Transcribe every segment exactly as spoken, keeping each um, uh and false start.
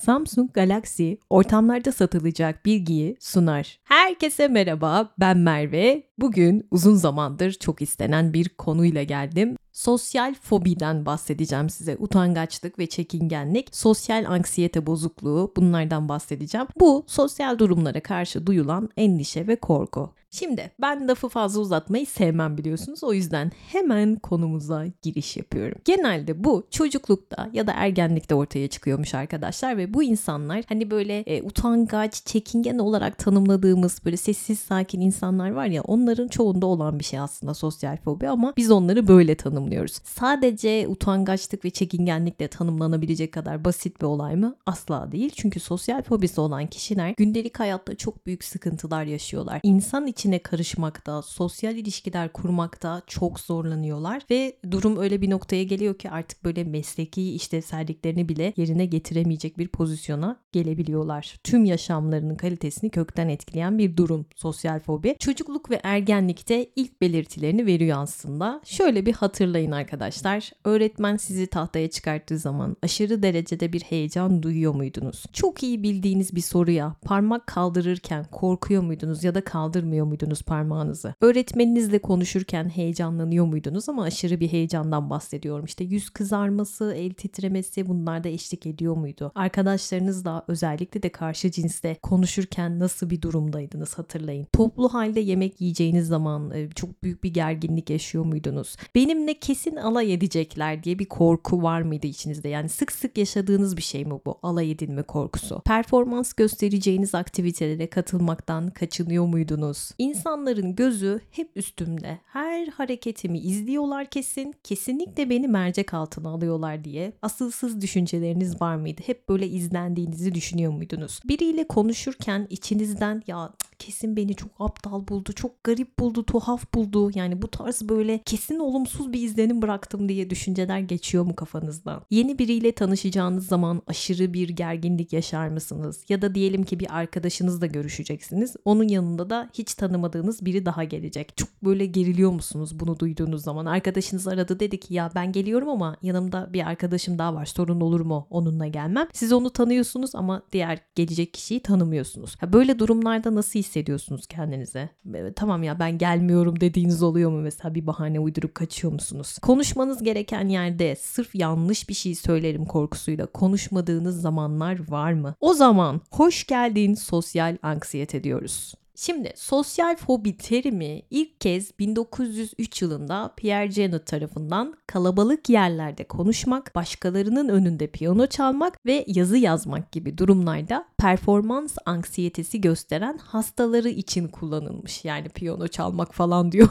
Samsung Galaxy ortamlarda satılacak bilgiyi sunar. Herkese merhaba, ben Merve. Bugün uzun zamandır çok istenen bir konuyla geldim. Sosyal fobiden bahsedeceğim size. Utangaçlık ve çekingenlik, sosyal anksiyete bozukluğu, bunlardan bahsedeceğim. Bu sosyal durumlara karşı duyulan endişe ve korku. Şimdi ben lafı fazla uzatmayı sevmem biliyorsunuz. O yüzden hemen konumuza giriş yapıyorum. Genelde bu çocuklukta ya da ergenlikte ortaya çıkıyormuş arkadaşlar ve bu insanlar hani böyle e, utangaç, çekingen olarak tanımladığımız böyle sessiz, sakin insanlar var ya, onların çoğunda olan bir şey aslında sosyal fobi ama biz onları böyle tanımlıyoruz. Sadece utangaçlık ve çekingenlikle tanımlanabilecek kadar basit bir olay mı? Asla değil. Çünkü sosyal fobisi olan kişiler gündelik hayatta çok büyük sıkıntılar yaşıyorlar. İnsan için içine karışmakta, sosyal ilişkiler kurmakta çok zorlanıyorlar ve durum öyle bir noktaya geliyor ki artık böyle mesleki işlevselliklerini bile yerine getiremeyecek bir pozisyona gelebiliyorlar. Tüm yaşamlarının kalitesini kökten etkileyen bir durum sosyal fobi. Çocukluk ve ergenlikte ilk belirtilerini veriyor aslında. Şöyle bir hatırlayın arkadaşlar. Öğretmen sizi tahtaya çıkarttığı zaman aşırı derecede bir heyecan duyuyor muydunuz? Çok iyi bildiğiniz bir soruya parmak kaldırırken korkuyor muydunuz ya da kaldırmıyor muydunuz parmağınızı? Öğretmeninizle konuşurken heyecanlanıyor muydunuz? Ama aşırı bir heyecandan bahsediyorum. İşte yüz kızarması, el titremesi, bunlar da eşlik ediyor muydu? Arkadaşlarınızla, özellikle de karşı cinsle konuşurken nasıl bir durumdaydınız hatırlayın. Toplu halde yemek yiyeceğiniz zaman çok büyük bir gerginlik yaşıyor muydunuz? Benimle kesin alay edecekler diye bir korku var mıydı içinizde? Yani sık sık yaşadığınız bir şey mi bu? Alay edilme korkusu. Performans göstereceğiniz aktivitelere katılmaktan kaçınıyor muydunuz? İnsanların gözü hep üstümde. Her hareketimi izliyorlar kesin. Kesinlikle beni mercek altına alıyorlar diye asılsız düşünceleriniz var mıydı? Hep böyle izlendiğinizi düşünüyor muydunuz? Biriyle konuşurken içinizden ya kesin beni çok aptal buldu, çok garip buldu, tuhaf buldu. Yani bu tarz böyle kesin olumsuz bir izlenim bıraktım diye düşünceler geçiyor mu kafanızdan? Yeni biriyle tanışacağınız zaman aşırı bir gerginlik yaşar mısınız? Ya da diyelim ki bir arkadaşınızla görüşeceksiniz. Onun yanında da hiç tanımadığınız biri daha gelecek. Çok böyle geriliyor musunuz bunu duyduğunuz zaman? Arkadaşınız aradı, dedi ki ya ben geliyorum ama yanımda bir arkadaşım daha var. Sorun olur mu onunla gelmem? Siz onu tanıyorsunuz ama diğer gelecek kişiyi tanımıyorsunuz. Ya böyle durumlarda nasıl hissediyorsunuz kendinize? E, tamam ya ben gelmiyorum dediğiniz oluyor mu mesela? Bir bahane uydurup kaçıyor musunuz? Konuşmanız gereken yerde sırf yanlış bir şey söylerim korkusuyla konuşmadığınız zamanlar var mı? O zaman hoş geldin sosyal anksiyete diyoruz. Şimdi sosyal fobi terimi ilk kez bin dokuz yüz üç yılında Pierre Janet tarafından kalabalık yerlerde konuşmak, başkalarının önünde piyano çalmak ve yazı yazmak gibi durumlarda performans anksiyetesi gösteren hastaları için kullanılmış. Yani piyano çalmak falan diyor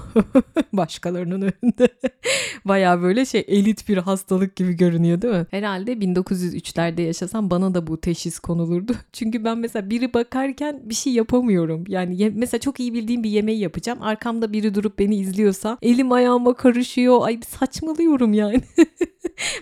başkalarının önünde. Baya böyle şey elit bir hastalık gibi görünüyor değil mi? Herhalde bin dokuz yüz üçlerde yaşasam bana da bu teşhis konulurdu. Çünkü ben mesela biri bakarken bir şey yapamıyorum. Yani mesela çok iyi bildiğim bir yemeği yapacağım. Arkamda biri durup beni izliyorsa elim ayağıma karışıyor. Ay saçmalıyorum yani.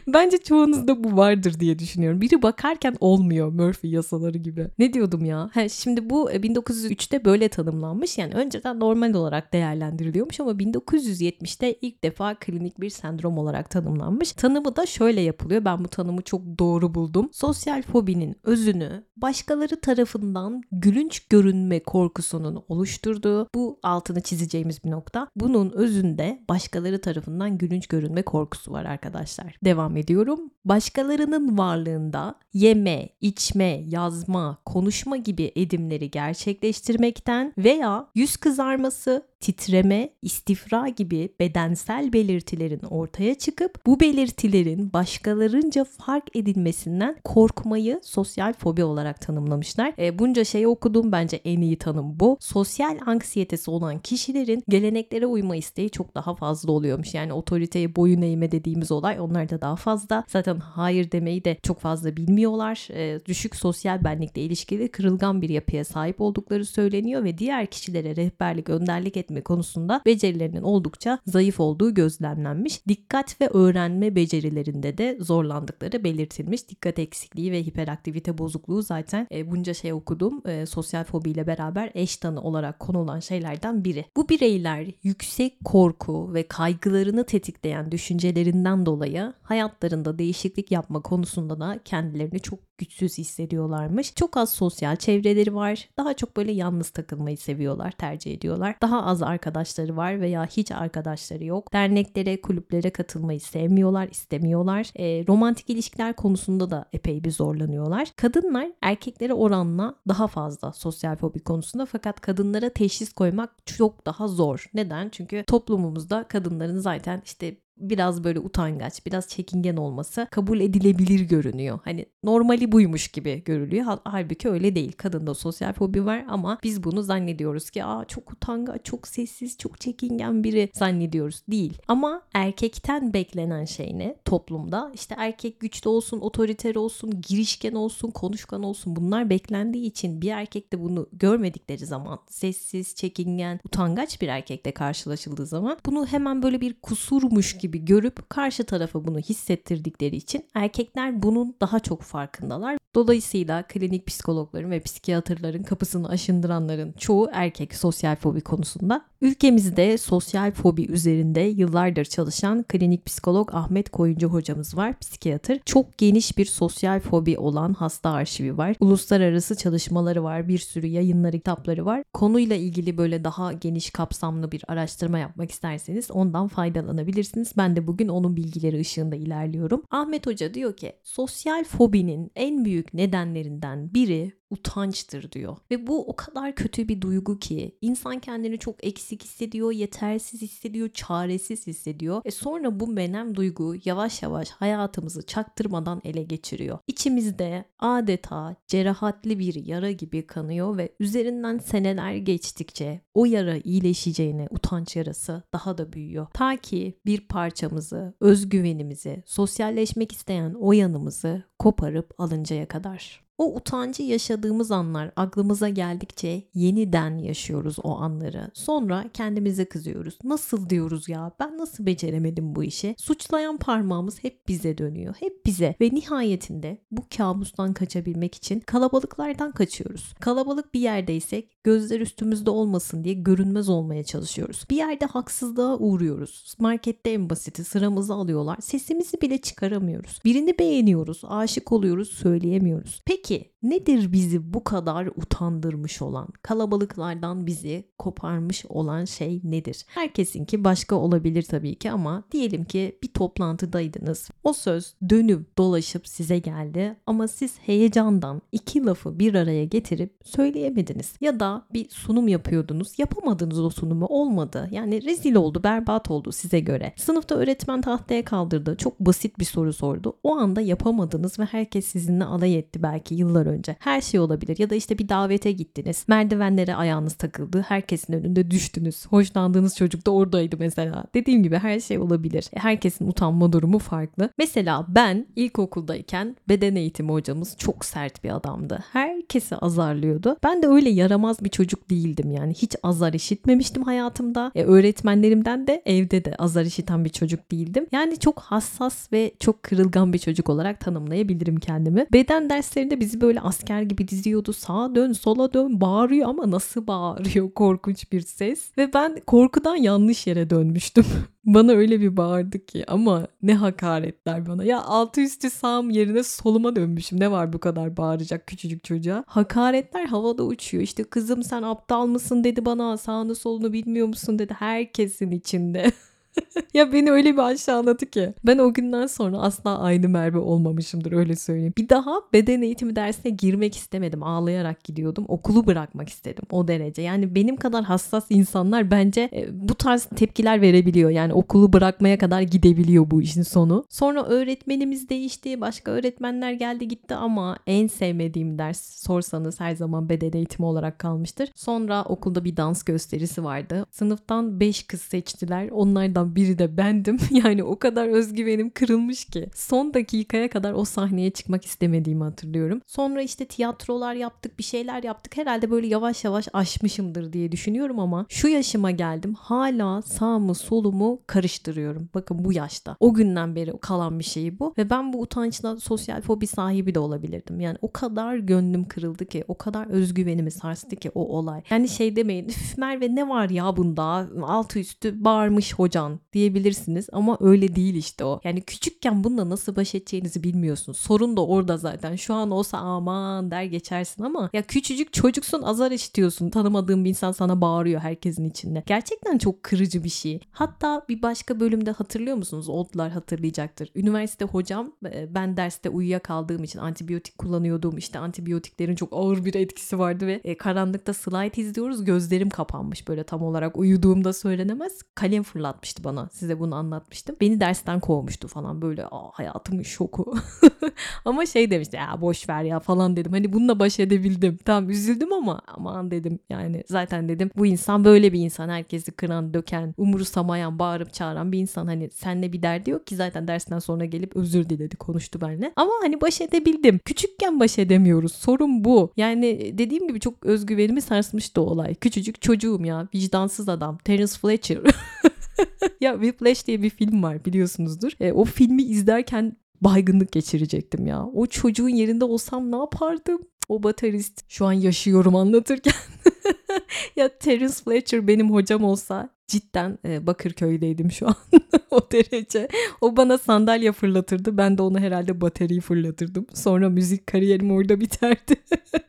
Bence çoğunuzda bu vardır diye düşünüyorum. Biri bakarken olmuyor, Murphy yasaları gibi. Ne diyordum ya? He, şimdi bu bin dokuz yüz üçte böyle tanımlanmış. Yani önceden normal olarak değerlendiriliyormuş ama bin dokuz yüz yetmişte ilk defa klinik bir sendrom olarak tanımlanmış. Tanımı da şöyle yapılıyor. Ben bu tanımı çok doğru buldum. Sosyal fobinin özünü başkaları tarafından gülünç görünme korkusunun oluşturduğu, bu altını çizeceğimiz bir nokta. Bunun özünde başkaları tarafından gülünç görünme korkusu var arkadaşlar. Devam ediyorum. Başkalarının varlığında yeme, içme, yazma, konuşma gibi edimleri gerçekleştirmekten veya yüz kızarması, titreme, istifra gibi bedensel belirtilerin ortaya çıkıp bu belirtilerin başkalarınca fark edilmesinden korkmayı sosyal fobi olarak tanımlamışlar. E, bunca şeyi okudum, bence en iyi tanım bu. Sosyal anksiyetesi olan kişilerin geleneklere uyma isteği çok daha fazla oluyormuş. Yani otoriteye boyun eğme dediğimiz olay onlarda daha fazla. Zaten hayır demeyi de çok fazla bilmiyorlar. E, düşük sosyal benlikle ilişkili kırılgan bir yapıya sahip oldukları söyleniyor ve diğer kişilere rehberlik, önderlik et konusunda becerilerinin oldukça zayıf olduğu gözlemlenmiş. Dikkat ve öğrenme becerilerinde de zorlandıkları belirtilmiş. Dikkat eksikliği ve hiperaktivite bozukluğu zaten e, bunca şey okudum. E, sosyal fobiyle beraber eş tanı olarak konulan şeylerden biri. Bu bireyler yüksek korku ve kaygılarını tetikleyen düşüncelerinden dolayı hayatlarında değişiklik yapma konusunda da kendilerini çok güçsüz hissediyorlarmış. Çok az sosyal çevreleri var. Daha çok böyle yalnız takılmayı seviyorlar, tercih ediyorlar. Daha az arkadaşları var veya hiç arkadaşları yok. Derneklere, kulüplere katılmayı sevmiyorlar, istemiyorlar. E, romantik ilişkiler konusunda da epey bir zorlanıyorlar. Kadınlar erkeklere oranla daha fazla sosyal fobi konusunda, fakat kadınlara teşhis koymak çok daha zor. Neden? Çünkü toplumumuzda kadınların zaten işte biraz böyle utangaç, biraz çekingen olması kabul edilebilir görünüyor. Hani normali buymuş gibi görülüyor. Halbuki öyle değil. Kadında sosyal fobi var ama biz bunu zannediyoruz ki aa çok utangaç, çok sessiz, çok çekingen biri zannediyoruz. Değil. Ama erkekten beklenen şey ne? Toplumda işte erkek güçlü olsun, otoriter olsun, girişken olsun, konuşkan olsun, bunlar beklendiği için bir erkekte bunu görmedikleri zaman, sessiz, çekingen, utangaç bir erkekle karşılaşıldığı zaman bunu hemen böyle bir kusurmuş gibi gibi görüp karşı tarafa bunu hissettirdikleri için erkekler bunun daha çok farkındalar. Dolayısıyla klinik psikologların ve psikiyatrların kapısını aşındıranların çoğu erkek sosyal fobi konusunda. Ülkemizde sosyal fobi üzerinde yıllardır çalışan klinik psikolog Ahmet Koyuncu hocamız var, psikiyatr. Çok geniş bir sosyal fobi olan hasta arşivi var. Uluslararası çalışmaları var, bir sürü yayınları, kitapları var. Konuyla ilgili böyle daha geniş kapsamlı bir araştırma yapmak isterseniz ondan faydalanabilirsiniz. Ben de bugün onun bilgileri ışığında ilerliyorum. Ahmet Hoca diyor ki sosyal fobinin en büyük nedenlerinden biri utançtır diyor. Ve bu o kadar kötü bir duygu ki insan kendini çok eksik hissediyor, yetersiz hissediyor, çaresiz hissediyor. E sonra bu menem duygu yavaş yavaş hayatımızı çaktırmadan ele geçiriyor. İçimizde adeta cerahatli bir yara gibi kanıyor ve üzerinden seneler geçtikçe o yara iyileşeceğine utanç yarası daha da büyüyor. Ta ki bir parçamızı, özgüvenimizi, sosyalleşmek isteyen o yanımızı koparıp alıncaya kadar. O utancı yaşadığımız anlar aklımıza geldikçe yeniden yaşıyoruz o anları. Sonra kendimize kızıyoruz. Nasıl diyoruz ya? Ben nasıl beceremedim bu işi? Suçlayan parmağımız hep bize dönüyor. Hep bize. Ve nihayetinde bu kabustan kaçabilmek için kalabalıklardan kaçıyoruz. Kalabalık bir yerdeysek gözler üstümüzde olmasın diye görünmez olmaya çalışıyoruz. Bir yerde haksızlığa uğruyoruz. Markette en basiti, sıramızı alıyorlar. Sesimizi bile çıkaramıyoruz. Birini beğeniyoruz, aşık oluyoruz, söyleyemiyoruz. Peki Peki nedir bizi bu kadar utandırmış olan, kalabalıklardan bizi koparmış olan şey nedir? Herkesinki başka olabilir tabii ki ama diyelim ki bir toplantıdaydınız. O söz dönüp dolaşıp size geldi ama siz heyecandan iki lafı bir araya getirip söyleyemediniz. Ya da bir sunum yapıyordunuz, yapamadınız o sunumu, olmadı. Yani rezil oldu, berbat oldu size göre. Sınıfta öğretmen tahtaya kaldırdı, çok basit bir soru sordu. O anda yapamadınız ve herkes sizinle alay etti belki. Yıllar önce. Her şey olabilir. Ya da işte bir davete gittiniz. Merdivenlere ayağınız takıldı. Herkesin önünde düştünüz. Hoşlandığınız çocuk da oradaydı mesela. Dediğim gibi her şey olabilir. Herkesin utanma durumu farklı. Mesela ben ilkokuldayken beden eğitimi hocamız çok sert bir adamdı. Herkesi azarlıyordu. Ben de öyle yaramaz bir çocuk değildim yani. Hiç azar işitmemiştim hayatımda. E, öğretmenlerimden de evde de azar işiten bir çocuk değildim. Yani çok hassas ve çok kırılgan bir çocuk olarak tanımlayabilirim kendimi. Beden derslerinde bizi böyle asker gibi diziyordu. Sağa dön, sola dön, bağırıyor ama nasıl bağırıyor? Korkunç bir ses. Ve ben korkudan yanlış yere dönmüştüm. Bana öyle bir bağırdı ki ama ne hakaretler bana. Ya altı üstü sağım yerine soluma dönmüşüm. Ne var bu kadar bağıracak küçücük çocuğa? Hakaretler havada uçuyor. İşte kızım sen aptal mısın dedi bana. Sağını solunu bilmiyor musun dedi. Herkesin içinde. Ya beni öyle bir aşağıladı ki. Ben o günden sonra asla aynı Merve olmamışımdır, öyle söyleyeyim. Bir daha beden eğitimi dersine girmek istemedim. Ağlayarak gidiyordum. Okulu bırakmak istedim o derece. Yani benim kadar hassas insanlar bence e, bu tarz tepkiler verebiliyor. Yani okulu bırakmaya kadar gidebiliyor bu işin sonu. Sonra öğretmenimiz değişti. Başka öğretmenler geldi gitti ama en sevmediğim ders sorsanız her zaman beden eğitimi olarak kalmıştır. Sonra okulda bir dans gösterisi vardı. Sınıftan beş kız seçtiler. Onlardan biri de bendim. Yani o kadar özgüvenim kırılmış ki. Son dakikaya kadar o sahneye çıkmak istemediğimi hatırlıyorum. Sonra işte tiyatrolar yaptık, bir şeyler yaptık. Herhalde böyle yavaş yavaş aşmışımdır diye düşünüyorum ama şu yaşıma geldim. Hala sağımı solumu karıştırıyorum. Bakın bu yaşta. O günden beri kalan bir şey bu. Ve ben bu utançla sosyal fobi sahibi de olabilirdim. Yani o kadar gönlüm kırıldı ki, o kadar özgüvenimi sarstı ki o olay. Yani şey demeyin, üf Merve ne var ya bunda? Altı üstü bağırmış hocan. falan diyebilirsiniz ama öyle değil işte o. Yani küçükken bununla nasıl baş edeceğinizi bilmiyorsunuz. Sorun da orada zaten. Şu an olsa aman der geçersin ama ya küçücük çocuksun, azar işitiyorsun. Tanımadığın bir insan sana bağırıyor herkesin içinde. Gerçekten çok kırıcı bir şey. Hatta bir başka bölümde hatırlıyor musunuz? Oldlar hatırlayacaktır. Üniversite hocam, ben derste uyuyakaldığım için antibiyotik kullanıyordum. İşte antibiyotiklerin çok ağır bir etkisi vardı ve e, karanlıkta slide izliyoruz. Gözlerim kapanmış böyle tam olarak uyuduğumda söylenemez. Kalem fırlatmıştı bana. Size bunu anlatmıştım. Beni dersten kovmuştu falan böyle. Aa, hayatımın şoku. Ama şey demişti, ya boş ver ya falan dedim. Hani bununla baş edebildim. Tamam üzüldüm ama aman dedim. Yani zaten dedim bu insan böyle bir insan. Herkesi kıran, döken, umursamayan, bağırıp çağıran bir insan. Hani seninle bir derdi yok ki zaten dersten sonra gelip özür diledi, konuştu benimle. Ama hani baş edebildim. Küçükken baş edemiyoruz. Sorun bu. Yani dediğim gibi çok özgüvenimi sarsmıştı o olay. Küçücük çocuğum ya. Vicdansız adam. Terence Fletcher. Ya Whiplash diye bir film var biliyorsunuzdur. E, o filmi izlerken baygınlık geçirecektim ya. O çocuğun yerinde olsam ne yapardım? O baterist. Şu an yaşıyorum anlatırken. Ya Terence Fletcher benim hocam olsa cidden Bakırköy'deydim şu an. O derece. O bana sandalye fırlatırdı. Ben de ona herhalde bateriyi fırlatırdım. Sonra müzik kariyerim orada biterdi.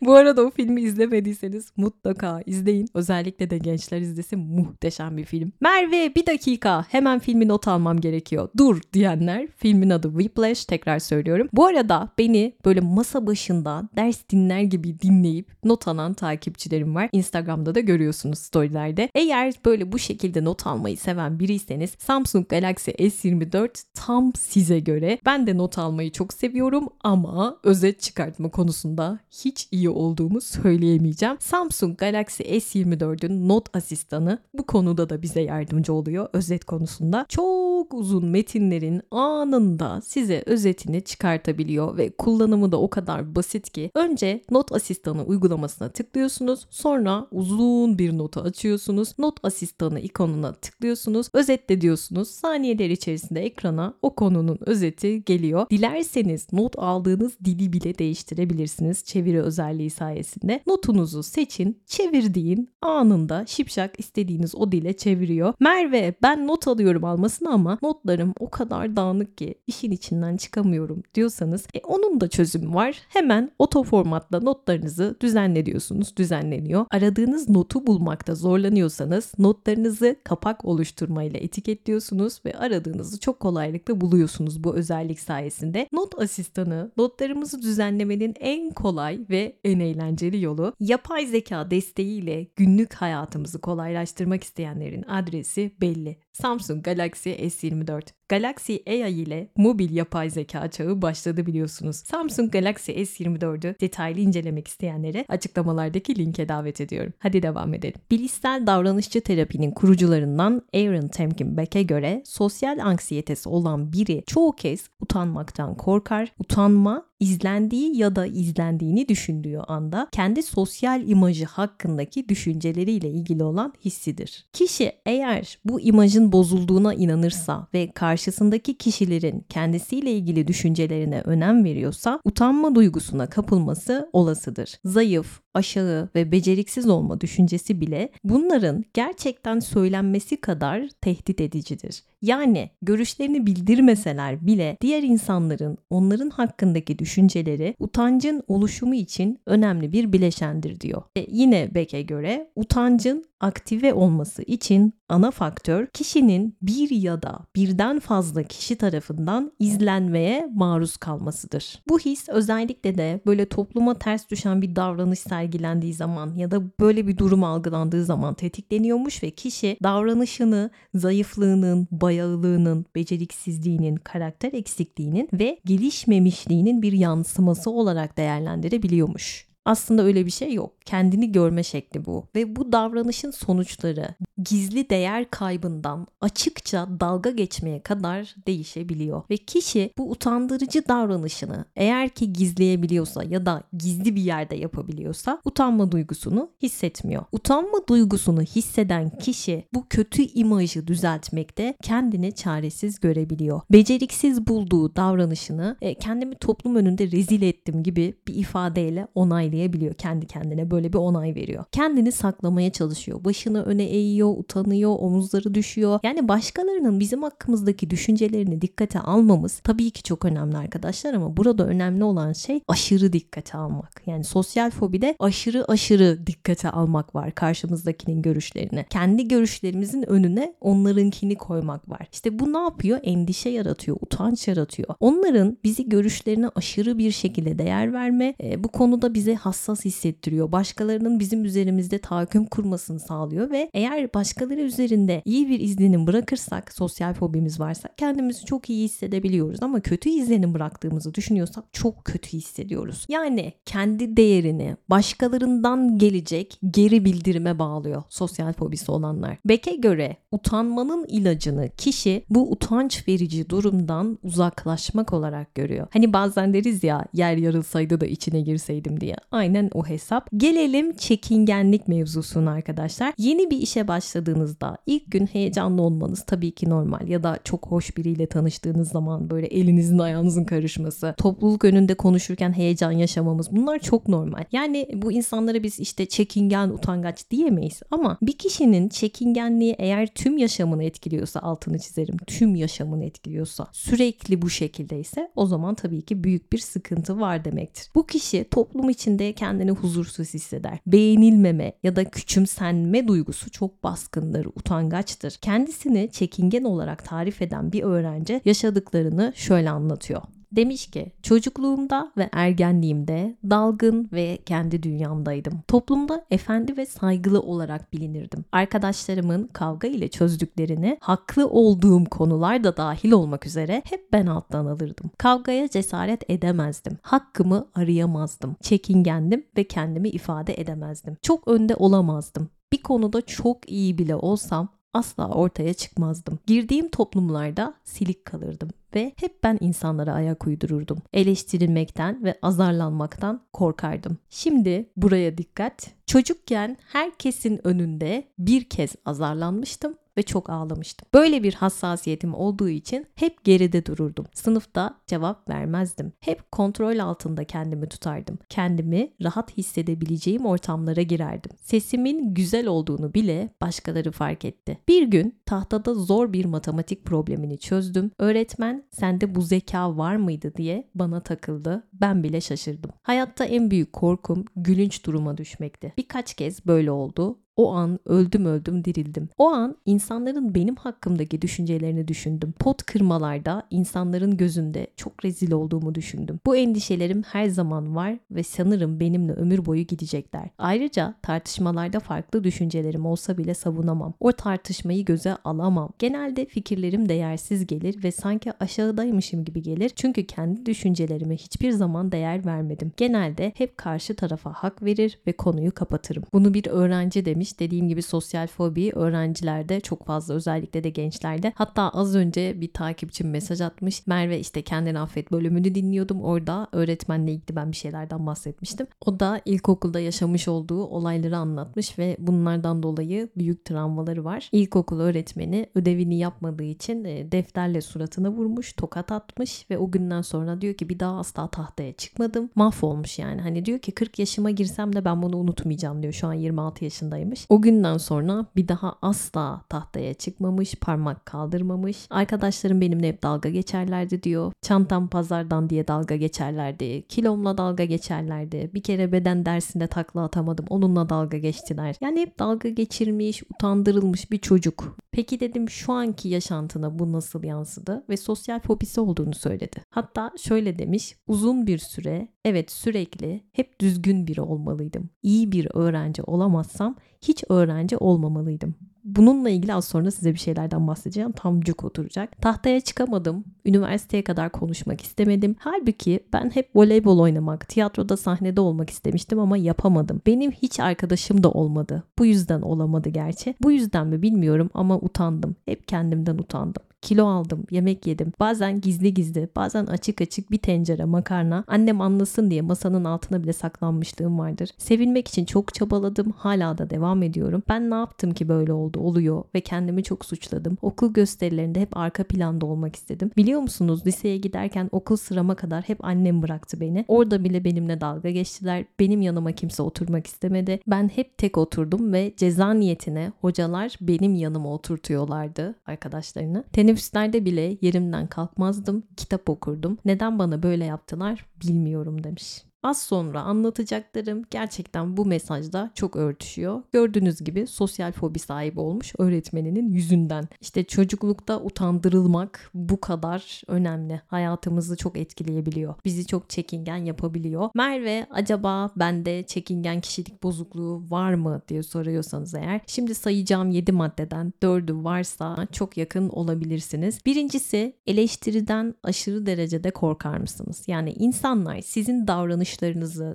Bu arada o filmi izlemediyseniz mutlaka izleyin. Özellikle de gençler izlesin. Muhteşem bir film. Merve bir dakika. Hemen filmi not almam gerekiyor. Dur diyenler. Filmin adı Whiplash. Tekrar söylüyorum. Bu arada beni böyle masa başında ders dinler gibi dinleyip not alan takipçilerim var. Instagram'da da görüyorsunuz storylerde. Eğer böyle bu şekilde de not almayı seven biriyseniz Samsung Galaxy S yirmi dört tam size göre. Ben de not almayı çok seviyorum ama özet çıkartma konusunda hiç iyi olduğumu söyleyemeyeceğim. Samsung Galaxy S yirmi dört'ün not asistanı bu konuda da bize yardımcı oluyor, özet konusunda. Çok uzun metinlerin anında size özetini çıkartabiliyor ve kullanımı da o kadar basit ki önce not asistanı uygulamasına tıklıyorsunuz, sonra uzun bir notu açıyorsunuz, not asistanı ikonuna tıklıyorsunuz. Özetle diyorsunuz. Saniyeler içerisinde ekrana o konunun özeti geliyor. Dilerseniz not aldığınız dili bile değiştirebilirsiniz çeviri özelliği sayesinde. Notunuzu seçin, çevir deyin. Anında şipşak istediğiniz o dile çeviriyor. Merve ben not alıyorum almasına ama notlarım o kadar dağınık ki işin içinden çıkamıyorum diyorsanız e, onun da çözümü var. Hemen oto formatla notlarınızı düzenle diyorsunuz. Düzenleniyor. Aradığınız notu bulmakta zorlanıyorsanız notlarınızı kapak oluşturmayla etiketliyorsunuz ve aradığınızı çok kolaylıkla buluyorsunuz bu özellik sayesinde. Not asistanı notlarımızı düzenlemenin en kolay ve en eğlenceli yolu. Yapay zeka desteğiyle günlük hayatımızı kolaylaştırmak isteyenlerin adresi belli. Samsung Galaxy S yirmi dört. Galaxy A I ile mobil yapay zeka çağı başladı biliyorsunuz. Samsung Galaxy S yirmi dört'ü detaylı incelemek isteyenlere açıklamalardaki linke davet ediyorum. Hadi devam edelim. Bilişsel davranışçı terapinin kurucularından Aaron Temkinback'e göre sosyal anksiyetesi olan biri çoğu kez utanmaktan korkar. Utanma, izlendiği ya da izlendiğini düşündüğü anda kendi sosyal imajı hakkındaki düşünceleriyle ilgili olan hissidir. Kişi eğer bu imajın bozulduğuna inanırsa ve karşısındaki kişilerin kendisiyle ilgili düşüncelerine önem veriyorsa utanma duygusuna kapılması olasıdır. Zayıf, aşağı ve beceriksiz olma düşüncesi bile bunların gerçekten söylenmesi kadar tehdit edicidir. Yani görüşlerini bildirmeseler bile diğer insanların onların hakkındaki düşünceleri utancın oluşumu için önemli bir bileşendir diyor. E yine Beck'e göre utancın aktive olması için ana faktör kişinin bir ya da birden fazla kişi tarafından izlenmeye maruz kalmasıdır. Bu his özellikle de böyle topluma ters düşen bir davranış sergilendiği zaman ya da böyle bir durum algılandığı zaman tetikleniyormuş ve kişi davranışını zayıflığının, bayağılığının, beceriksizliğinin, karakter eksikliğinin ve gelişmemişliğinin bir yansıması olarak değerlendirebiliyormuş. Aslında öyle bir şey yok. Kendini görme şekli bu. Ve bu davranışın sonuçları gizli değer kaybından açıkça dalga geçmeye kadar değişebiliyor. Ve kişi bu utandırıcı davranışını eğer ki gizleyebiliyorsa ya da gizli bir yerde yapabiliyorsa utanma duygusunu hissetmiyor. Utanma duygusunu hisseden kişi bu kötü imajı düzeltmekte kendini çaresiz görebiliyor. Beceriksiz bulduğu davranışını kendimi toplum önünde rezil ettim gibi bir ifadeyle onaylayabiliyor. onaylayabiliyor. Kendi kendine böyle bir onay veriyor. Kendini saklamaya çalışıyor. Başını öne eğiyor, utanıyor, omuzları düşüyor. Yani başkalarının bizim hakkımızdaki düşüncelerini dikkate almamız tabii ki çok önemli arkadaşlar, ama burada önemli olan şey aşırı dikkate almak. Yani sosyal fobide aşırı aşırı dikkate almak var karşımızdakinin görüşlerini. Kendi görüşlerimizin önüne onlarınkini koymak var. İşte bu ne yapıyor? Endişe yaratıyor, utanç yaratıyor. Onların bizi görüşlerine aşırı bir şekilde değer verme, e, bu konuda bizi hassas hissettiriyor. Başkalarının bizim üzerimizde tahakküm kurmasını sağlıyor ve eğer başkaları üzerinde iyi bir izlenim bırakırsak, sosyal fobimiz varsa kendimizi çok iyi hissedebiliyoruz, ama kötü izlenim bıraktığımızı düşünüyorsak çok kötü hissediyoruz. Yani kendi değerini başkalarından gelecek geri bildirime bağlıyor sosyal fobisi olanlar. Beck'e göre utanmanın ilacını kişi bu utanç verici durumdan uzaklaşmak olarak görüyor. Hani bazen deriz ya, yer yarılsaydı da içine girseydim diye. Aynen o hesap. Gelelim çekingenlik mevzusuna arkadaşlar. Yeni bir işe başladığınızda ilk gün heyecanlı olmanız tabii ki normal, ya da çok hoş biriyle tanıştığınız zaman böyle elinizin ayağınızın karışması, topluluk önünde konuşurken heyecan yaşamamız, bunlar çok normal. Yani bu insanlara biz işte çekingen, utangaç diyemeyiz, ama bir kişinin çekingenliği eğer tüm yaşamını etkiliyorsa, altını çizerim, tüm yaşamını etkiliyorsa, sürekli bu şekildeyse, o zaman tabii ki büyük bir sıkıntı var demektir. Bu kişi toplum içinde kendini huzursuz hisseder. Beğenilmeme ya da küçümsenme duygusu çok baskındır, utangaçtır. Kendisini çekingen olarak tarif eden bir öğrenci yaşadıklarını şöyle anlatıyor. Demiş ki, çocukluğumda ve ergenliğimde dalgın ve kendi dünyamdaydım. Toplumda efendi ve saygılı olarak bilinirdim. Arkadaşlarımın kavga ile çözdüklerini, haklı olduğum konular da dahil olmak üzere hep ben alttan alırdım. Kavgaya cesaret edemezdim. Hakkımı arayamazdım. Çekingendim ve kendimi ifade edemezdim. Çok önde olamazdım. Bir konuda çok iyi bile olsam asla ortaya çıkmazdım. Girdiğim toplumlarda silik kalırdım ve hep ben insanlara ayak uydururdum. Eleştirilmekten ve azarlanmaktan korkardım. Şimdi buraya dikkat. Çocukken herkesin önünde bir kez azarlanmıştım ve çok ağlamıştım. Böyle bir hassasiyetim olduğu için hep geride dururdum. Sınıfta cevap vermezdim. Hep kontrol altında kendimi tutardım. Kendimi rahat hissedebileceğim ortamlara girerdim. Sesimin güzel olduğunu bile başkaları fark etti. Bir gün tahtada zor bir matematik problemini çözdüm. Öğretmen, "Sende bu zeka var mıydı?" diye bana takıldı. Ben bile şaşırdım. Hayatta en büyük korkum gülünç duruma düşmekti. Birkaç kez böyle oldu. O an öldüm öldüm dirildim. O an insanların benim hakkımdaki düşüncelerini düşündüm. Pot kırmalarda insanların gözünde çok rezil olduğumu düşündüm. Bu endişelerim her zaman var ve sanırım benimle ömür boyu gidecekler. Ayrıca tartışmalarda farklı düşüncelerim olsa bile savunamam. O tartışmayı göze alamam. Genelde fikirlerim değersiz gelir ve sanki aşağıdaymışım gibi gelir. Çünkü kendi düşüncelerime hiçbir zaman değer vermedim. Genelde hep karşı tarafa hak verir ve konuyu kapatırım. Bunu bir öğrenci demiş. Dediğim gibi sosyal fobi öğrencilerde çok fazla, özellikle de gençlerde. Hatta az önce bir takipçim mesaj atmış. Merve, işte kendini affet bölümünü dinliyordum. Orada öğretmenle ilgili ben bir şeylerden bahsetmiştim. O da ilkokulda yaşamış olduğu olayları anlatmış ve bunlardan dolayı büyük travmaları var. İlkokul öğretmeni ödevini yapmadığı için defterle suratına vurmuş, tokat atmış ve o günden sonra diyor ki bir daha asla tahtaya çıkmadım. Mahvolmuş yani. Hani diyor ki kırk yaşıma girsem de ben bunu unutmayacağım diyor. Şu an yirmi altı yaşındayım. O günden sonra bir daha asla tahtaya çıkmamış, parmak kaldırmamış. Arkadaşlarım benimle hep dalga geçerlerdi diyor. Çantam pazardan diye dalga geçerlerdi. Kilomla dalga geçerlerdi. Bir kere beden dersinde takla atamadım. Onunla dalga geçtiler. Yani hep dalga geçirmiş, utandırılmış bir çocuk. Peki dedim, şu anki yaşantına bu nasıl yansıdı? Ve sosyal fobisi olduğunu söyledi. Hatta şöyle demiş, uzun bir süre, evet sürekli, hep düzgün biri olmalıydım. İyi bir öğrenci olamazsam hiç öğrenci olmamalıydım. Bununla ilgili az sonra size bir şeylerden bahsedeceğim. Tam cuk oturacak. Tahtaya çıkamadım. Üniversiteye kadar konuşmak istemedim. Halbuki ben hep voleybol oynamak, tiyatroda sahnede olmak istemiştim ama yapamadım. Benim hiç arkadaşım da olmadı. Bu yüzden olamadı gerçi. Bu yüzden mi bilmiyorum ama utandım. Hep kendimden utandım. kilo aldım, yemek yedim. Bazen gizli gizli, bazen açık açık bir tencere makarna, annem anlasın diye masanın altına bile saklanmışlığım vardır. Sevilmek için çok çabaladım, hala da devam ediyorum. Ben ne yaptım ki böyle oldu, oluyor ve kendimi çok suçladım. Okul gösterilerinde hep arka planda olmak istedim. Biliyor musunuz, liseye giderken okul sırama kadar hep annem bıraktı beni. Orada bile benimle dalga geçtiler. Benim yanıma kimse oturmak istemedi. Ben hep tek oturdum ve ceza niyetine hocalar benim yanıma oturtuyorlardı arkadaşlarını. Teneffüslerde bile yerimden kalkmazdım, kitap okurdum. Neden bana böyle yaptılar bilmiyorum demiş. Az sonra anlatacaklarım gerçekten bu mesajda çok örtüşüyor. Gördüğünüz gibi sosyal fobi sahibi olmuş öğretmeninin yüzünden. İşte çocuklukta utandırılmak bu kadar önemli. Hayatımızı çok etkileyebiliyor. Bizi çok çekingen yapabiliyor. Merve, acaba bende çekingen kişilik bozukluğu var mı diye soruyorsanız eğer. Şimdi sayacağım yedi maddeden dördü varsa çok yakın olabilirsiniz. Birincisi, eleştiriden aşırı derecede korkar mısınız? Yani insanlar sizin davranışlarınızı,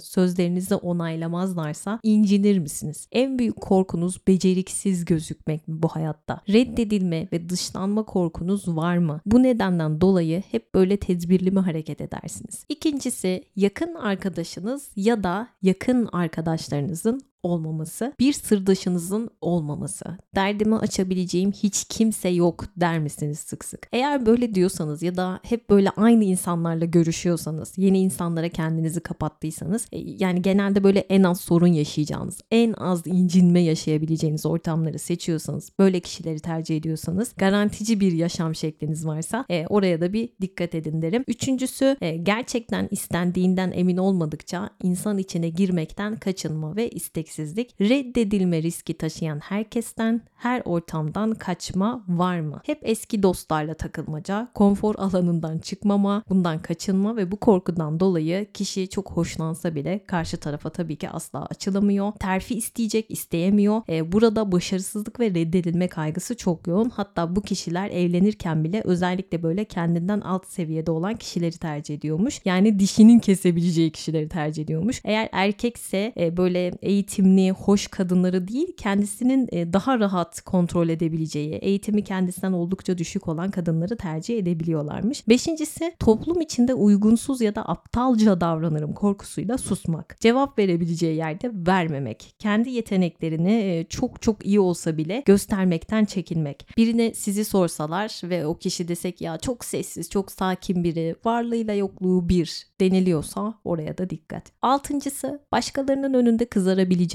sözlerinizi onaylamazlarsa incinir misiniz? En büyük korkunuz beceriksiz gözükmek mi bu hayatta? Reddedilme ve dışlanma korkunuz var mı? Bu nedenden dolayı hep böyle tedbirli mi hareket edersiniz? İkincisi, yakın arkadaşınız ya da yakın arkadaşlarınızın olmaması, bir sırdaşınızın olmaması. Derdimi açabileceğim hiç kimse yok der misiniz sık sık? Eğer böyle diyorsanız ya da hep böyle aynı insanlarla görüşüyorsanız, yeni insanlara kendinizi kapattıysanız, yani genelde böyle en az sorun yaşayacağınız, en az incinme yaşayabileceğiniz ortamları seçiyorsanız, böyle kişileri tercih ediyorsanız, garantici bir yaşam şekliniz varsa e, oraya da bir dikkat edin derim. Üçüncüsü, e, gerçekten istendiğinden emin olmadıkça insan içine girmekten kaçınma ve isteksizlik. Reddedilme riski taşıyan herkesten, her ortamdan kaçma var mı? Hep eski dostlarla takılmaca, konfor alanından çıkmama, bundan kaçınma ve bu korkudan dolayı kişi çok hoşlansa bile karşı tarafa tabii ki asla açılamıyor. Terfi isteyecek, isteyemiyor. E, burada başarısızlık ve reddedilme kaygısı çok yoğun. Hatta bu kişiler evlenirken bile özellikle böyle kendinden alt seviyede olan kişileri tercih ediyormuş. Yani dişinin kesebileceği kişileri tercih ediyormuş. Eğer erkekse e, böyle eğitim eğitimli, hoş kadınları değil, kendisinin daha rahat kontrol edebileceği, eğitimi kendisinden oldukça düşük olan kadınları tercih edebiliyorlarmış. Beşincisi, toplum içinde uygunsuz ya da aptalca davranırım korkusuyla susmak. Cevap verebileceği yerde vermemek. Kendi yeteneklerini çok çok iyi olsa bile göstermekten çekinmek. Birine sizi sorsalar ve o kişi desek ya çok sessiz, çok sakin biri, varlığıyla yokluğu bir deniliyorsa oraya da dikkat. Altıncısı, başkalarının önünde kızarabileceği,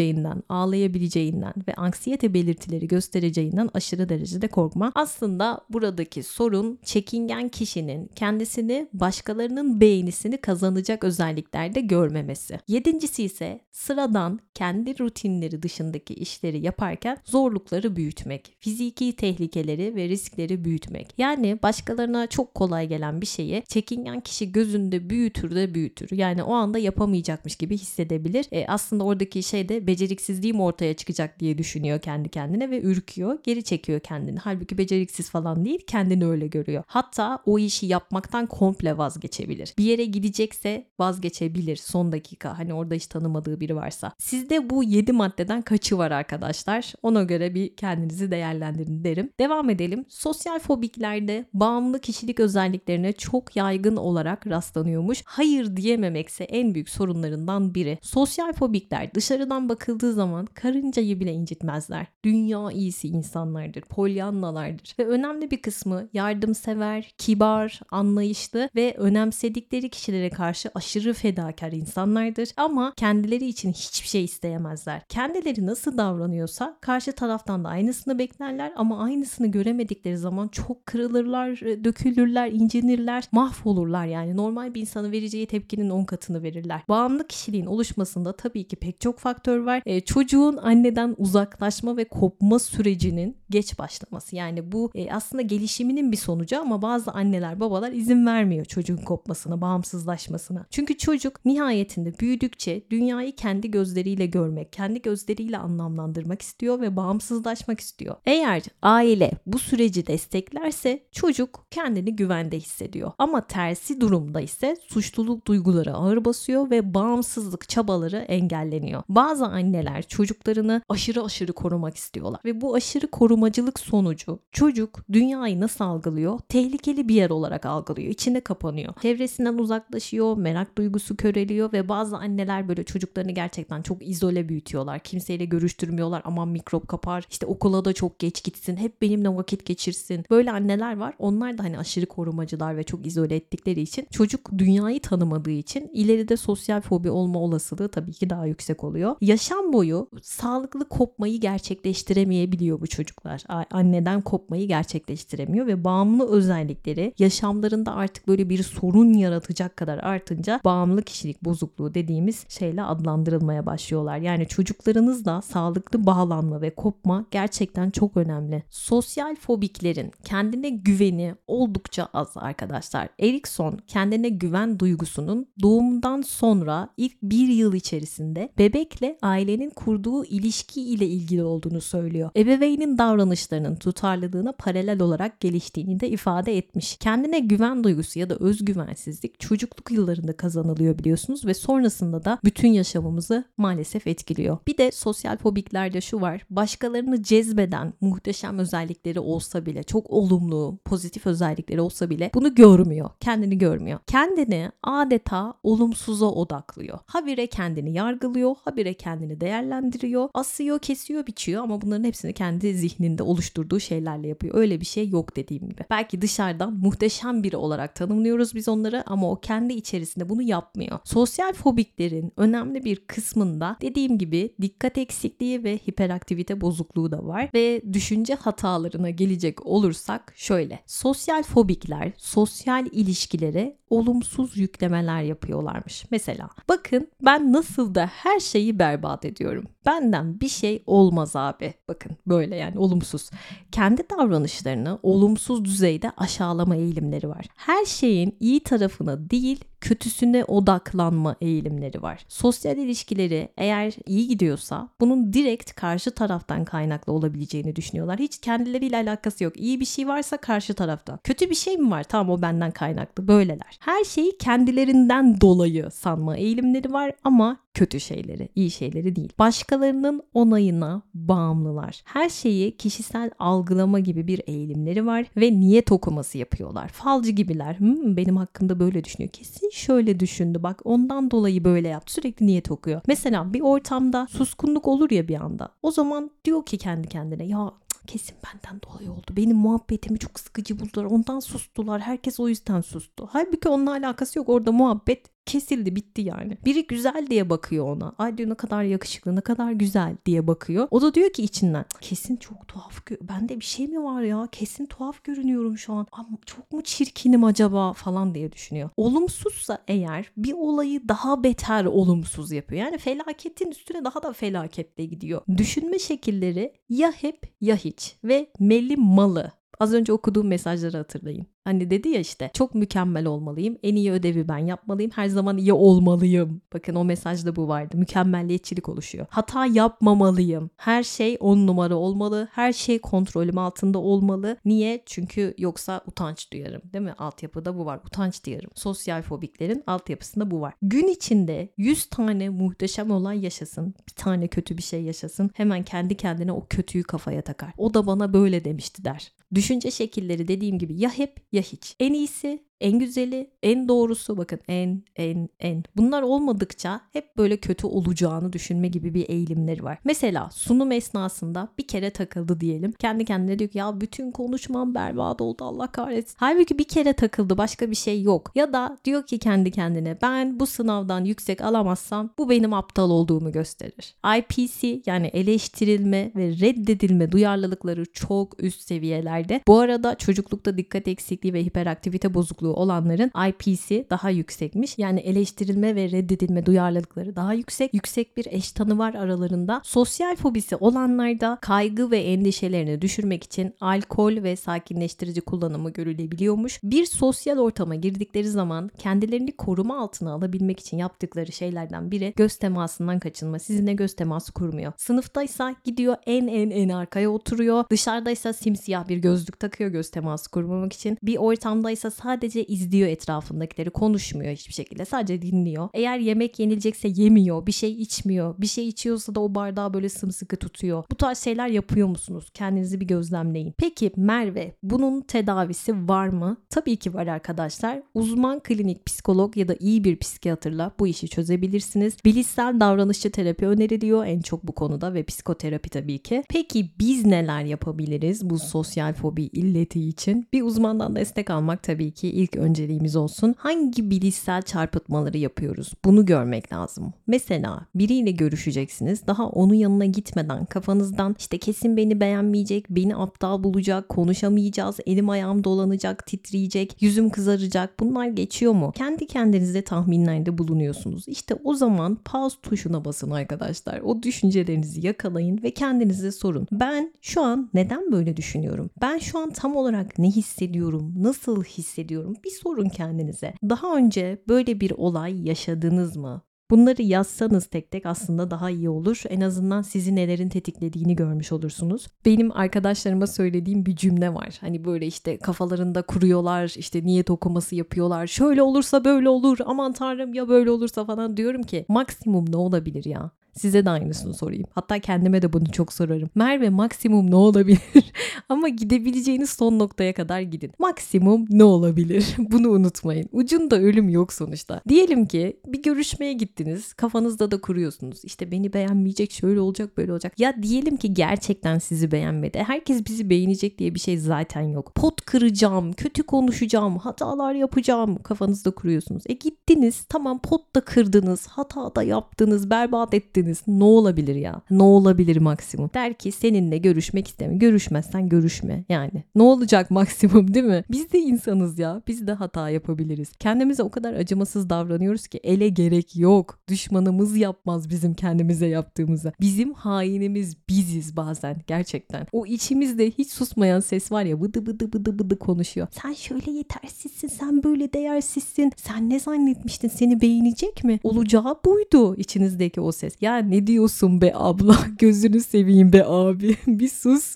ağlayabileceğinden ve anksiyete belirtileri göstereceğinden aşırı derecede korkma. Aslında buradaki sorun çekingen kişinin kendisini başkalarının beğenisini kazanacak özelliklerde görmemesi. Yedincisi ise sıradan, kendi rutinleri dışındaki işleri yaparken zorlukları büyütmek, fiziki tehlikeleri ve riskleri büyütmek. Yani başkalarına çok kolay gelen bir şeyi çekingen kişi gözünde büyütür de büyütür. Yani o anda yapamayacakmış gibi hissedebilir. E aslında oradaki şey de beceriksizliğim ortaya çıkacak diye düşünüyor kendi kendine ve ürküyor, geri çekiyor kendini. Halbuki beceriksiz falan değil, kendini öyle görüyor. Hatta o işi yapmaktan komple vazgeçebilir. Bir yere gidecekse vazgeçebilir son dakika. Hani orada hiç tanımadığı biri varsa. Sizde bu yedi maddeden kaçı var arkadaşlar? Ona göre bir kendinizi değerlendirin derim. Devam edelim. Sosyal fobiklerde bağımlı kişilik özelliklerine çok yaygın olarak rastlanıyormuş. Hayır diyememekse en büyük sorunlarından biri. Sosyal fobikler dışarı bakıldığı zaman karıncayı bile incitmezler. Dünya iyisi insanlardır, polyannalardır ve önemli bir kısmı yardımsever, kibar, anlayışlı ve önemsedikleri kişilere karşı aşırı fedakar insanlardır ama kendileri için hiçbir şey isteyemezler. Kendileri nasıl davranıyorsa karşı taraftan da aynısını beklerler ama aynısını göremedikleri zaman çok kırılırlar, dökülürler, incinirler, mahvolurlar yani. Normal bir insana vereceği tepkinin on katını verirler. Bağımlı kişiliğin oluşmasında tabii ki pek çok farklı faktör var. E, çocuğun anneden uzaklaşma ve kopma sürecinin geç başlaması. Yani bu e, aslında gelişiminin bir sonucu ama bazı anneler, babalar izin vermiyor çocuğun kopmasına, bağımsızlaşmasına. Çünkü çocuk nihayetinde büyüdükçe dünyayı kendi gözleriyle görmek, kendi gözleriyle anlamlandırmak istiyor ve bağımsızlaşmak istiyor. Eğer aile bu süreci desteklerse çocuk kendini güvende hissediyor. Ama tersi durumda ise suçluluk duyguları ağır basıyor ve bağımsızlık çabaları engelleniyor. Bazı anneler çocuklarını aşırı aşırı korumak istiyorlar. Ve bu aşırı korumacılık sonucu çocuk dünyayı nasıl algılıyor? Tehlikeli bir yer olarak algılıyor. İçine kapanıyor. Çevresinden uzaklaşıyor. Merak duygusu köreliyor ve bazı anneler böyle çocuklarını gerçekten çok izole büyütüyorlar. Kimseyle görüştürmüyorlar. Aman mikrop kapar. İşte okula da çok geç gitsin. Hep benimle vakit geçirsin. Böyle anneler var. Onlar da hani aşırı korumacılar ve çok izole ettikleri için, çocuk dünyayı tanımadığı için ileride sosyal fobi olma olasılığı tabii ki daha yüksek oluyor. Yaşam boyu sağlıklı kopmayı gerçekleştiremeyebiliyor bu çocuklar. Anneden kopmayı gerçekleştiremiyor ve bağımlı özellikleri yaşamlarında artık böyle bir sorun yaratacak kadar artınca bağımlı kişilik bozukluğu dediğimiz şeyle adlandırılmaya başlıyorlar. Yani çocuklarınızla sağlıklı bağlanma ve kopma gerçekten çok önemli. Sosyal fobiklerin kendine güveni oldukça az arkadaşlar. Erikson kendine güven duygusunun doğumdan sonra ilk bir yıl içerisinde bebekle ailenin kurduğu ilişki ile ilgili olduğunu söylüyor. Ebeveynin davranışlarının tutarlılığına paralel olarak geliştiğini de ifade etmiş. Kendine güven duygusu ya da özgüvensizlik çocukluk yıllarında kazanılıyor biliyorsunuz ve sonrasında da bütün yaşamımızı maalesef etkiliyor. Bir de sosyal fobiklerde şu var. Başkalarını cezbeden muhteşem özellikleri olsa bile, çok olumlu, pozitif özellikleri olsa bile bunu görmüyor. Kendini görmüyor. Kendini adeta olumsuza odaklıyor. Habire kendini yargılıyor, habire kendini değerlendiriyor, asıyor, kesiyor, biçiyor ama bunların hepsini kendi zihninde oluşturduğu şeylerle yapıyor. Öyle bir şey yok dediğim gibi. Belki dışarıdan muhteşem biri olarak tanımlıyoruz biz onları ama o kendi içerisinde bunu yapmıyor. Sosyal fobiklerin önemli bir kısmında dediğim gibi dikkat eksikliği ve hiperaktivite bozukluğu da var ve düşünce hatalarına gelecek olursak şöyle. Sosyal fobikler sosyal ilişkilere olumsuz yüklemeler yapıyorlarmış. Mesela bakın ben nasıl da her şeyi berbat ediyorum. Benden bir şey olmaz abi. Bakın böyle yani olumsuz. Kendi davranışlarını olumsuz düzeyde aşağılama eğilimleri var. Her şeyin iyi tarafına değil kötüsüne odaklanma eğilimleri var. Sosyal ilişkileri eğer iyi gidiyorsa bunun direkt karşı taraftan kaynaklı olabileceğini düşünüyorlar. Hiç kendileriyle alakası yok. İyi bir şey varsa karşı tarafta. Kötü bir şey mi var? Tamam o benden kaynaklı. Böyleler. Her şeyi kendilerinden dolayı sanma eğilimleri var ama kötü şeyleri, iyi şeyleri değil. Başkalarının onayına bağımlılar. Her şeyi kişisel algılama gibi bir eğilimleri var ve niyet okuması yapıyorlar. Falcı gibiler. Hmm, benim hakkımda böyle düşünüyor. Kesin şöyle düşündü. Bak ondan dolayı böyle yaptı. Sürekli niyet okuyor. Mesela bir ortamda suskunluk olur ya bir anda. O zaman diyor ki kendi kendine ya kesin benden dolayı oldu. Benim muhabbetimi çok sıkıcı buldular. Ondan sustular. Herkes o yüzden sustu. Halbuki onunla alakası yok. Orada muhabbet kesildi, bitti yani. Biri güzel diye bakıyor ona. Ay diyor ne kadar yakışıklı, ne kadar güzel diye bakıyor. O da diyor ki içinden kesin çok tuhaf. Gö- Bende bir şey mi var ya? Kesin tuhaf görünüyorum şu an. Ama çok mu çirkinim acaba falan diye düşünüyor. Olumsuzsa eğer bir olayı daha beter olumsuz yapıyor. Yani felaketin üstüne daha da felakette gidiyor. Düşünme şekilleri ya hep ya hiç ve meli malı. Az önce okuduğum mesajları hatırlayın. Hani dedi ya işte çok mükemmel olmalıyım, en iyi ödevi ben yapmalıyım, her zaman iyi olmalıyım. Bakın o mesajda bu vardı. Mükemmelliyetçilik oluşuyor. Hata yapmamalıyım. Her şey on numara olmalı. Her şey kontrolüm altında olmalı. Niye? Çünkü yoksa utanç duyarım. Değil mi? Altyapıda bu var. Utanç duyarım. Sosyal fobiklerin altyapısında bu var. Gün içinde yüz tane muhteşem olay yaşasın. Bir tane kötü bir şey yaşasın. Hemen kendi kendine o kötüyü kafaya takar. O da bana böyle demişti der. Düşünce şekilleri dediğim gibi ya hep ya hiç. En iyisi, en güzeli, en doğrusu bakın en, en, en. Bunlar olmadıkça hep böyle kötü olacağını düşünme gibi bir eğilimleri var. Mesela sunum esnasında bir kere takıldı diyelim. Kendi kendine diyor ki ya bütün konuşmam berbat oldu Allah kahretsin. Halbuki bir kere takıldı, başka bir şey yok. Ya da diyor ki kendi kendine ben bu sınavdan yüksek alamazsam bu benim aptal olduğumu gösterir. I P C yani eleştirilme ve reddedilme duyarlılıkları çok üst seviyelerde. Bu arada çocuklukta dikkat eksikliği ve hiperaktivite bozukluğu olanların I P'si daha yüksekmiş. Yani eleştirilme ve reddedilme duyarlılıkları daha yüksek. Yüksek bir eş tanı var aralarında. Sosyal fobisi olanlarda kaygı ve endişelerini düşürmek için alkol ve sakinleştirici kullanımı görülebiliyormuş. Bir sosyal ortama girdikleri zaman kendilerini koruma altına alabilmek için yaptıkları şeylerden biri göz temasından kaçınma. Sizinle göz teması kurmuyor. Sınıftaysa gidiyor en en en arkaya oturuyor. Dışarıdaysa simsiyah bir gözlük takıyor göz teması kurmamak için. Bir ortamdaysa sadece sadece izliyor etrafındakileri, konuşmuyor hiçbir şekilde, sadece dinliyor. Eğer yemek yenilecekse yemiyor, bir şey içmiyor, bir şey içiyorsa da o bardağı böyle sımsıkı tutuyor. Bu tarz şeyler yapıyor musunuz? Kendinizi bir gözlemleyin. Peki Merve, bunun tedavisi var mı? Tabii ki var arkadaşlar. Uzman klinik psikolog ya da iyi bir psikiyatrla bu işi çözebilirsiniz. Bilişsel davranışçı terapi öneriliyor en çok bu konuda ve psikoterapi tabii ki. Peki biz neler yapabiliriz bu sosyal fobi illeti için? Bir uzmandan destek almak tabii ki ilk önceliğimiz olsun. Hangi bilişsel çarpıtmaları yapıyoruz? Bunu görmek lazım. Mesela biriyle görüşeceksiniz. Daha onun yanına gitmeden kafanızdan işte kesin beni beğenmeyecek, beni aptal bulacak, konuşamayacağız, elim ayağım dolanacak, titriyecek, yüzüm kızaracak. Bunlar geçiyor mu? Kendi kendinize tahminlerde bulunuyorsunuz. İşte o zaman pause tuşuna basın arkadaşlar. O düşüncelerinizi yakalayın ve kendinize sorun. Ben şu an neden böyle düşünüyorum? Ben şu an tam olarak ne hissediyorum? Nasıl hissediyorum? Bir sorun kendinize. Daha önce böyle bir olay yaşadınız mı? Bunları yazsanız tek tek aslında daha iyi olur. En azından sizi nelerin tetiklediğini görmüş olursunuz. Benim arkadaşlarıma söylediğim bir cümle var. Hani böyle işte kafalarında kuruyorlar, işte niyet okuması yapıyorlar. Şöyle olursa böyle olur, aman tanrım ya böyle olursa falan. Diyorum ki maksimum ne olabilir ya? Size de aynısını sorayım. Hatta kendime de bunu çok sorarım. Merve, maksimum ne olabilir? Ama gidebileceğiniz son noktaya kadar gidin. Maksimum ne olabilir? Bunu unutmayın. Ucunda ölüm yok sonuçta. Diyelim ki bir görüşmeye gittiniz. Kafanızda da kuruyorsunuz. İşte beni beğenmeyecek, şöyle olacak, böyle olacak. Ya diyelim ki gerçekten sizi beğenmedi. Herkes bizi beğenecek diye bir şey zaten yok. Pot kıracağım, kötü konuşacağım, hatalar yapacağım. Kafanızda kuruyorsunuz. E gittiniz, tamam, pot da kırdınız, hata da yaptınız, berbat ettiniz. Ne olabilir ya? Ne olabilir maksimum? Der ki seninle görüşmek istemiyorum. Görüşmezsen görüşme yani. Ne olacak maksimum, değil mi? Biz de insanız ya. Biz de hata yapabiliriz. Kendimize o kadar acımasız davranıyoruz ki ele gerek yok. Düşmanımız yapmaz bizim kendimize yaptığımızı. Bizim hainimiz biziz bazen gerçekten. O içimizde hiç susmayan ses var ya, bıdı bıdı bıdı bıdı konuşuyor. Sen şöyle yetersizsin, sen böyle değersizsin. Sen ne zannetmiştin? Seni beğenecek mi? Olacağı buydu içinizdeki o ses. Ya ne diyorsun be abla? Gözünü seveyim be abi. Bir sus.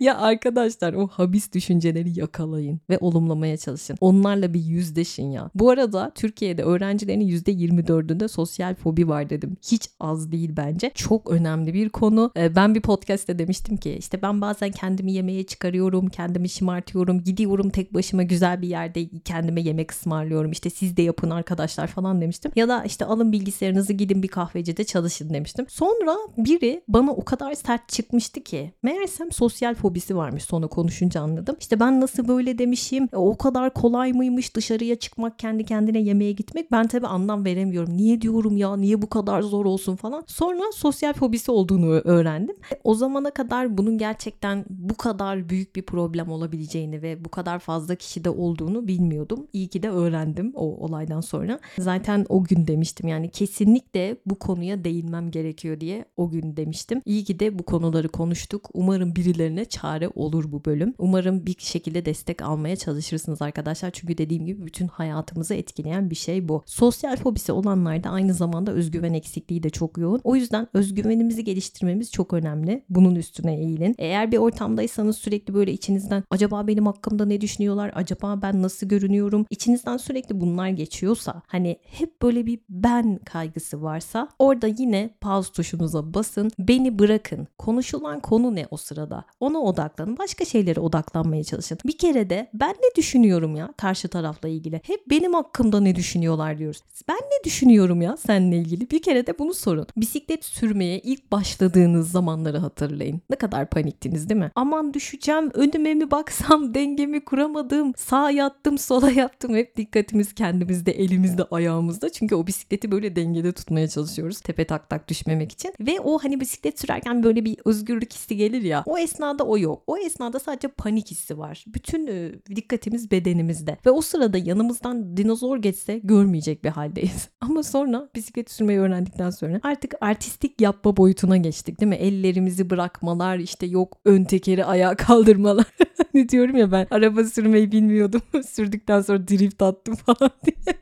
Ya arkadaşlar, o habis düşünceleri yakalayın ve olumlamaya çalışın. Onlarla bir yüzleşin ya. Bu arada Türkiye'de öğrencilerin yüzde yirmi dördünde sosyal fobi var dedim. Hiç az değil bence. Çok önemli bir konu. Ben bir podcast'te demiştim ki işte ben bazen kendimi yemeğe çıkarıyorum, kendimi şımartıyorum, gidiyorum tek başıma güzel bir yerde kendime yemek ısmarlıyorum. İşte siz de yapın arkadaşlar falan demiştim. Ya da işte alın bilgisayarınızı, gidin bir kahvecide çalışın demiştim. Sonra biri bana o kadar sert çıkmıştı ki meğerse sosyal fobisi varmış, sonra konuşunca anladım. İşte ben nasıl böyle demişim, o kadar kolay mıymış dışarıya çıkmak, kendi kendine yemeğe gitmek. Ben tabii anlam veremiyorum. Niye diyorum ya, niye bu kadar zor olsun falan. Sonra sosyal fobisi olduğunu öğrendim. O zamana kadar bunun gerçekten bu kadar büyük bir problem olabileceğini ve bu kadar fazla kişide olduğunu bilmiyordum. İyi ki de öğrendim o olaydan sonra. Zaten o gün demiştim yani kesinlikle bu konuya değinmem gerekiyor diye o gün demiştim. İyi ki de bu konuları konuştuk. Umarım birilerine çare olur bu bölüm. Umarım bir şekilde destek almaya çalışırsınız arkadaşlar. Çünkü dediğim gibi bütün hayatımızı etkileyen bir şey bu. Sosyal fobisi olanlarda aynı zamanda özgüven eksikliği de çok yoğun. O yüzden özgüvenimizi geliştirmemiz çok önemli. Bunun üstüne eğilin. Eğer bir ortamdaysanız sürekli böyle içinizden acaba benim hakkımda ne düşünüyorlar? Acaba ben nasıl görünüyorum? İçinizden sürekli bunlar geçiyorsa, hani hep böyle bir ben kaygısı varsa, orada yine pause tuşunuza basın. Beni bırakın. Konuşulan konu ne o sırada? Ona odaklanın. Başka şeylere odaklanmaya çalışın. Bir kere de ben ne düşünüyorum ya karşı tarafla ilgili? Hep benim hakkımda ne düşünüyorlar diyoruz. Ben ne düşünüyorum ya seninle ilgili? Bir kere de bunu sorun. Bisiklet sürmeye ilk başladığınız zamanları hatırlayın. Ne kadar paniktiniz, değil mi? Aman düşeceğim, önüme mi baksam, dengemi kuramadım, sağa yattım, sola yattım. Hep dikkatimiz kendimizde, elimizde, ayağımızda. Çünkü o bisikleti böyle dengede tutmaya çalışıyoruz. Tepe tak tak düşmemek için. Ve o hani bisiklet sürerken böyle bir özgürlük hissi gelir ya. O esnada o yok. O esnada sadece panik hissi var. Bütün e, dikkatimiz bedenimizde. Ve o sırada yanımızdan dinozor geçse görmeyecek bir haldeyiz. Ama sonra bisiklet sürmeyi öğrendikten sonra artık artistik yapma boyutuna geçtik, değil mi? Ellerimizi bırakmalar, işte yok ön tekeri ayağa kaldırmalar. Hani diyorum ya, ben araba sürmeyi bilmiyordum. Sürdükten sonra drift attım falan diye.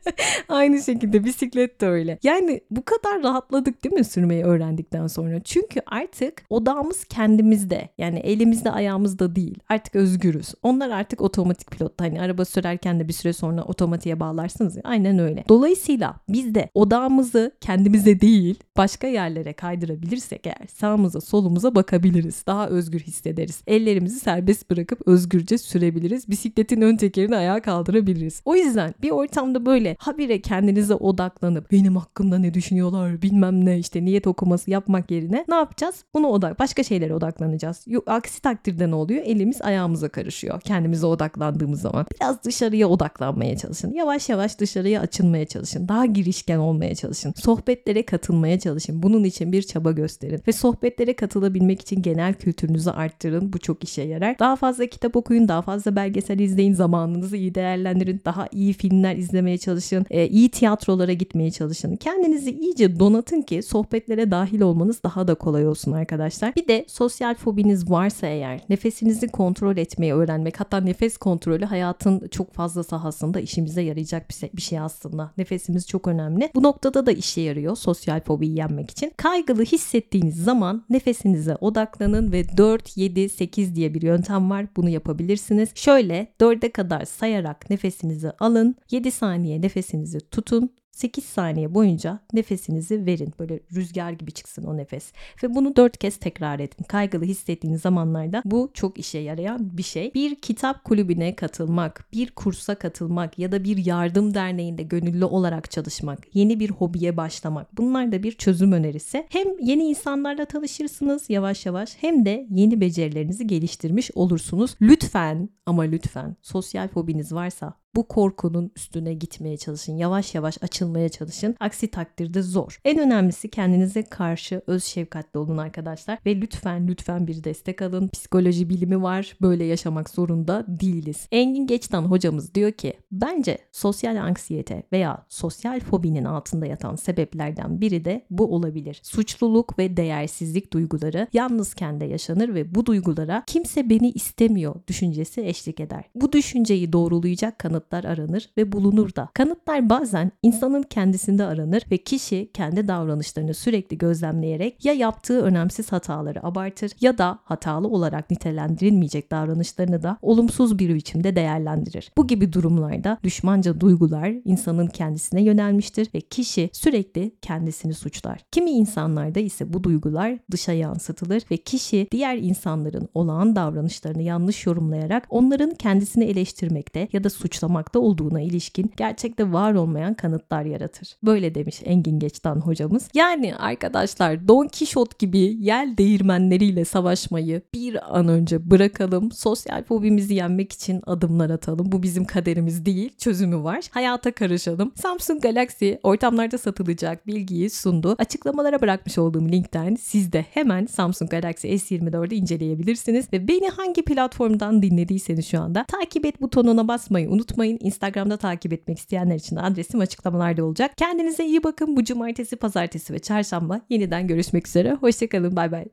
Aynı şekilde bisiklet de öyle. Yani bu kadar rahatladık değil mi sürmeyi öğrendikten sonra? Çünkü artık odağımız kendimizde. Yani elimizde ayağımızda değil. Artık özgürüz. Onlar artık otomatik pilotta. Hani araba sürerken de bir süre sonra otomatiğe bağlarsınız ya. Aynen öyle. Dolayısıyla biz de odağımızı kendimize değil başka yerlere kaydırabilirsek eğer sağımıza solumuza bakabiliriz. Daha özgür hissederiz. Ellerimizi serbest bırakıp özgürce sürebiliriz. Bisikletin ön tekerini ayağa kaldırabiliriz. O yüzden bir ortamda böyle habire kendinize odaklanıp benim hakkımda ne düşünüyorlar bilmem ne işte niyet okuması yapmak yerine ne yapacağız? Buna odak, başka şeylere odaklanacağız. Aksi takdirde ne oluyor? Elimiz ayağımıza karışıyor. Kendimize odaklandığımız zaman. Biraz dışarıya odaklanmaya çalışın. Yavaş yavaş dışarıya açılmaya çalışın. Daha girişken olmaya çalışın. Sohbetlere katılmaya çalışın. Bunun için bir çaba gösterin. Ve sohbetlere katılabilmek için genel kültürünüzü arttırın. Bu çok işe yarar. Daha fazla kitap okuyun. Daha fazla belgesel izleyin. Zamanınızı iyi değerlendirin. Daha iyi filmler izlemeye çalışın. E, iyi tiyatrolara gitmeye çalışın. Kendinizi iyice donatın ki sohbetlere dahil olmanız daha da kolay olsun arkadaşlar. Bir de sosyal fobiniz varsa eğer nefesinizi kontrol etmeyi öğrenmek, hatta nefes kontrolü hayatın çok fazla sahasında işimize yarayacak bir şey, bir şey aslında. Nefesimiz çok önemli. Bu noktada da işe yarıyor sosyal fobiyi yenmek için. Kaygılı hissettiğiniz zaman nefesinize odaklanın ve dört, yedi, sekiz diye bir yöntem var. Bunu yapabilirsiniz. Şöyle dörde kadar sayarak nefesinizi alın. yedi saniye nefesinizi tutun. sekiz saniye boyunca nefesinizi verin. Böyle rüzgar gibi çıksın o nefes. Ve bunu dört kez tekrar edin. Kaygılı hissettiğiniz zamanlarda bu çok işe yarayan bir şey. Bir kitap kulübüne katılmak, bir kursa katılmak ya da bir yardım derneğinde gönüllü olarak çalışmak, yeni bir hobiye başlamak. Bunlar da bir çözüm önerisi. Hem yeni insanlarla tanışırsınız yavaş yavaş hem de yeni becerilerinizi geliştirmiş olursunuz. Lütfen ama lütfen sosyal fobiniz varsa bu korkunun üstüne gitmeye çalışın. Yavaş yavaş açılmaya çalışın. Aksi takdirde zor. En önemlisi kendinize karşı öz şefkatli olun arkadaşlar. Ve lütfen lütfen bir destek alın. Psikoloji bilimi var. Böyle yaşamak zorunda değiliz. Engin Geçtan hocamız diyor ki bence sosyal anksiyete veya sosyal fobinin altında yatan sebeplerden biri de bu olabilir. Suçluluk ve değersizlik duyguları yalnızken de yaşanır ve bu duygulara kimse beni istemiyor düşüncesi eşlik eder. Bu düşünceyi doğrulayacak kanıt aranır ve bulunur da. Kanıtlar bazen insanın kendisinde aranır ve kişi kendi davranışlarını sürekli gözlemleyerek ya yaptığı önemsiz hataları abartır ya da hatalı olarak nitelendirilmeyecek davranışlarını da olumsuz bir biçimde değerlendirir. Bu gibi durumlarda düşmanca duygular insanın kendisine yönelmiştir ve kişi sürekli kendisini suçlar. Kimi insanlarda ise bu duygular dışa yansıtılır ve kişi diğer insanların olağan davranışlarını yanlış yorumlayarak onların kendisini eleştirmekte ya da suçlamakta olduğuna ilişkin gerçekte var olmayan kanıtlar yaratır. Böyle demiş Engin Geçtan hocamız. Yani arkadaşlar Don Kişot gibi yel değirmenleriyle savaşmayı bir an önce bırakalım. Sosyal fobimizi yenmek için adımlar atalım. Bu bizim kaderimiz değil, çözümü var. Hayata karışalım. Samsung Galaxy ortamlarda satılacak bilgiyi sundu. Açıklamalara bırakmış olduğum linkten siz de hemen Samsung Galaxy S yirmi dördü inceleyebilirsiniz ve beni hangi platformdan dinlediyseniz şu anda takip et butonuna basmayı unutmayın. Unutmayın, Instagram'da takip etmek isteyenler için de adresim açıklamalarda olacak. Kendinize iyi bakın. Bu cumartesi, pazartesi ve çarşamba yeniden görüşmek üzere. Hoşçakalın. Bay bay.